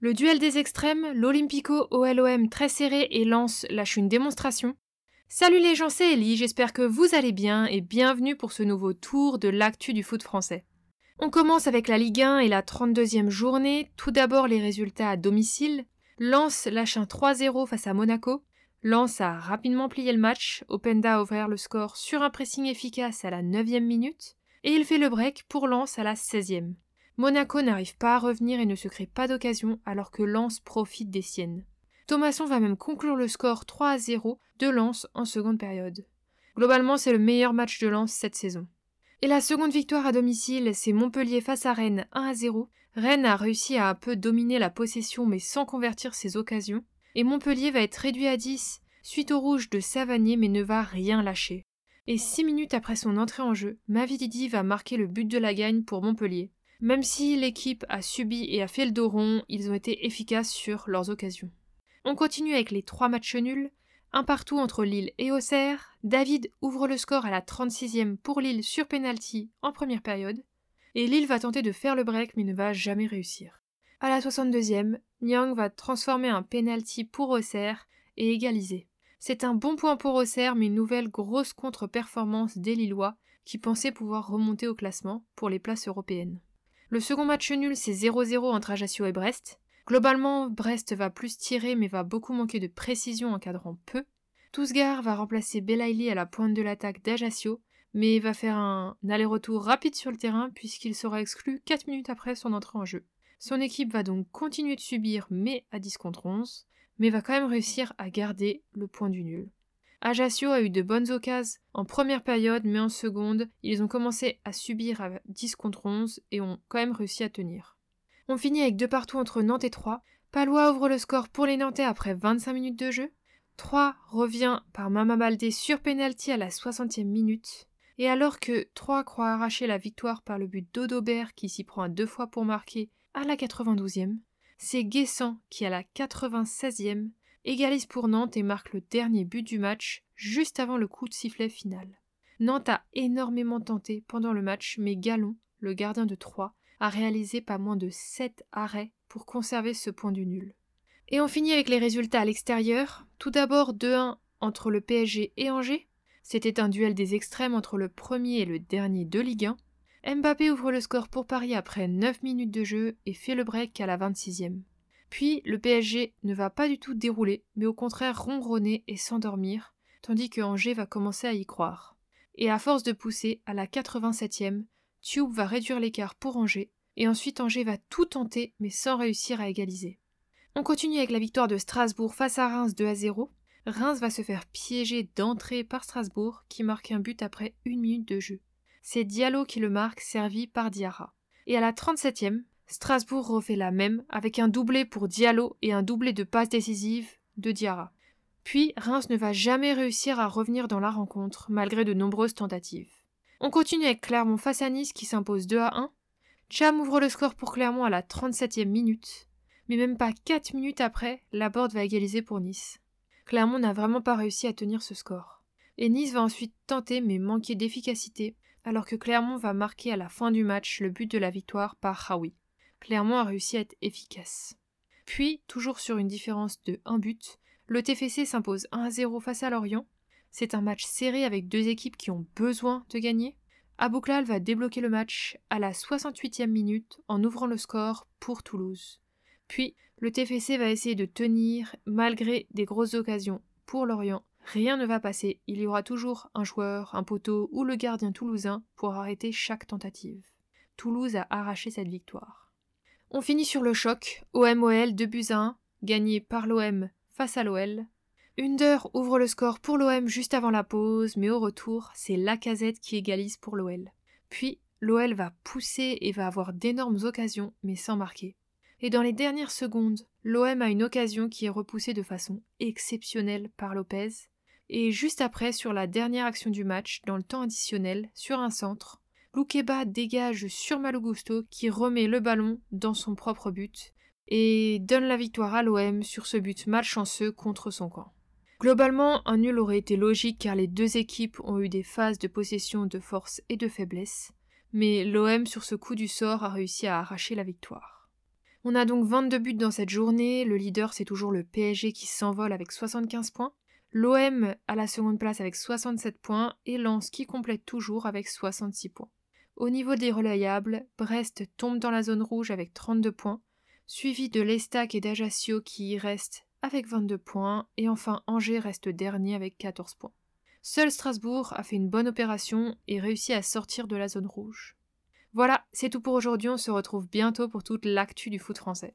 Le duel des extrêmes, l'Olympico OLOM très serré et Lens lâche une démonstration. Salut les gens, c'est Eli, j'espère que vous allez bien et bienvenue pour ce nouveau tour de l'actu du foot français. On commence avec la Ligue 1 et la 32e journée, tout d'abord les résultats à domicile. Lens lâche un 3-0 face à Monaco. Lens a rapidement plié le match, Openda a ouvert le score sur un pressing efficace à la 9e minute, et il fait le break pour Lens à la 16e. Monaco n'arrive pas à revenir et ne se crée pas d'occasion alors que Lens profite des siennes. Thomasson va même conclure le score 3-0 de Lens en seconde période. Globalement, c'est le meilleur match de Lens cette saison. Et la seconde victoire à domicile, c'est Montpellier face à Rennes 1-0. Rennes a réussi à un peu dominer la possession mais sans convertir ses occasions. Et Montpellier va être réduit à 10 suite au rouge de Savanier mais ne va rien lâcher. Et 6 minutes après son entrée en jeu, Mavididi va marquer le but de la gagne pour Montpellier. Même si l'équipe a subi et a fait le dos rond, ils ont été efficaces sur leurs occasions. On continue avec les 3 matchs nuls, un partout entre Lille et Auxerre. David ouvre le score à la 36e pour Lille sur pénalty en première période. Et Lille va tenter de faire le break mais ne va jamais réussir. À la 62e, Yang va transformer un penalty pour Auxerre et égaliser. C'est un bon point pour Auxerre, mais une nouvelle grosse contre-performance des Lillois qui pensaient pouvoir remonter au classement pour les places européennes. Le second match nul, c'est 0-0 entre Ajaccio et Brest. Globalement, Brest va plus tirer mais va beaucoup manquer de précision en cadrant peu. Tousgar va remplacer Belaili à la pointe de l'attaque d'Ajaccio, mais va faire un aller-retour rapide sur le terrain puisqu'il sera exclu 4 minutes après son entrée en jeu. Son équipe va donc continuer de subir mais à 10 contre 11, mais va quand même réussir à garder le point du nul. Ajaccio a eu de bonnes occasions en première période mais en seconde, ils ont commencé à subir à 10 contre 11 et ont quand même réussi à tenir. On finit avec 2 partout entre Nantes et Troyes. Palois ouvre le score pour les Nantais après 25 minutes de jeu. Troyes revient par Mama Baldé sur pénalty à la 60e minute. Et alors que Troyes croit arracher la victoire par le but d'Odobert qui s'y prend à 2 fois pour marquer à la 92e, c'est Guessant qui à la 96e égalise pour Nantes et marque le dernier but du match juste avant le coup de sifflet final. Nantes a énormément tenté pendant le match mais Gallon, le gardien de Troyes, a réalisé pas moins de 7 arrêts pour conserver ce point du nul. Et on finit avec les résultats à l'extérieur. Tout d'abord 2-1 entre le PSG et Angers. C'était un duel des extrêmes entre le premier et le dernier de Ligue 1. Mbappé ouvre le score pour Paris après 9 minutes de jeu et fait le break à la 26e. Puis, le PSG ne va pas du tout dérouler, mais au contraire ronronner et s'endormir, tandis que Angers va commencer à y croire. Et à force de pousser, à la 87e, Tube va réduire l'écart pour Angers, et ensuite Angers va tout tenter, mais sans réussir à égaliser. On continue avec la victoire de Strasbourg face à Reims 2-0. Reims va se faire piéger d'entrée par Strasbourg, qui marque un but après 1 minute de jeu. C'est Diallo qui le marque, servi par Diarra. Et à la 37e, Strasbourg refait la même, avec un doublé pour Diallo et un doublé de passe décisive de Diarra. Puis, Reims ne va jamais réussir à revenir dans la rencontre, malgré de nombreuses tentatives. On continue avec Clermont face à Nice qui s'impose 2-1. Cham ouvre le score pour Clermont à la 37e minute, mais même pas 4 minutes après, Laborde va égaliser pour Nice. Clermont n'a vraiment pas réussi à tenir ce score. Et Nice va ensuite tenter mais manquer d'efficacité, alors que Clermont va marquer à la fin du match le but de la victoire par Raoui. Clermont a réussi à être efficace. Puis, toujours sur une différence de 1 but, le TFC s'impose 1-0 face à Lorient. C'est un match serré avec 2 équipes qui ont besoin de gagner. Aboukhlal va débloquer le match à la 68e minute en ouvrant le score pour Toulouse. Puis, le TFC va essayer de tenir malgré des grosses occasions pour Lorient. Rien ne va passer, il y aura toujours un joueur, un poteau ou le gardien toulousain pour arrêter chaque tentative. Toulouse a arraché cette victoire. On finit sur le choc, OM-OL 2-1, gagné par l'OM face à l'OL. Ünder ouvre le score pour l'OM juste avant la pause, mais au retour, c'est Lacazette qui égalise pour l'OL. Puis, l'OL va pousser et va avoir d'énormes occasions, mais sans marquer. Et dans les dernières secondes, l'OM a une occasion qui est repoussée de façon exceptionnelle par Lopez. Et juste après, sur la dernière action du match, dans le temps additionnel, sur un centre, Lukéba dégage sur Malo Gusto qui remet le ballon dans son propre but et donne la victoire à l'OM sur ce but malchanceux contre son camp. Globalement, un nul aurait été logique car les deux équipes ont eu des phases de possession de force et de faiblesse, mais l'OM sur ce coup du sort a réussi à arracher la victoire. On a donc 22 buts dans cette journée, le leader c'est toujours le PSG qui s'envole avec 75 points, l'OM à la seconde place avec 67 points et Lens qui complète toujours avec 66 points. Au niveau des relayables, Brest tombe dans la zone rouge avec 32 points, suivi de l'Estac et d'Ajaccio qui y restent avec 22 points, et enfin Angers reste dernier avec 14 points. Seul Strasbourg a fait une bonne opération et réussit à sortir de la zone rouge. Voilà, c'est tout pour aujourd'hui, on se retrouve bientôt pour toute l'actu du foot français.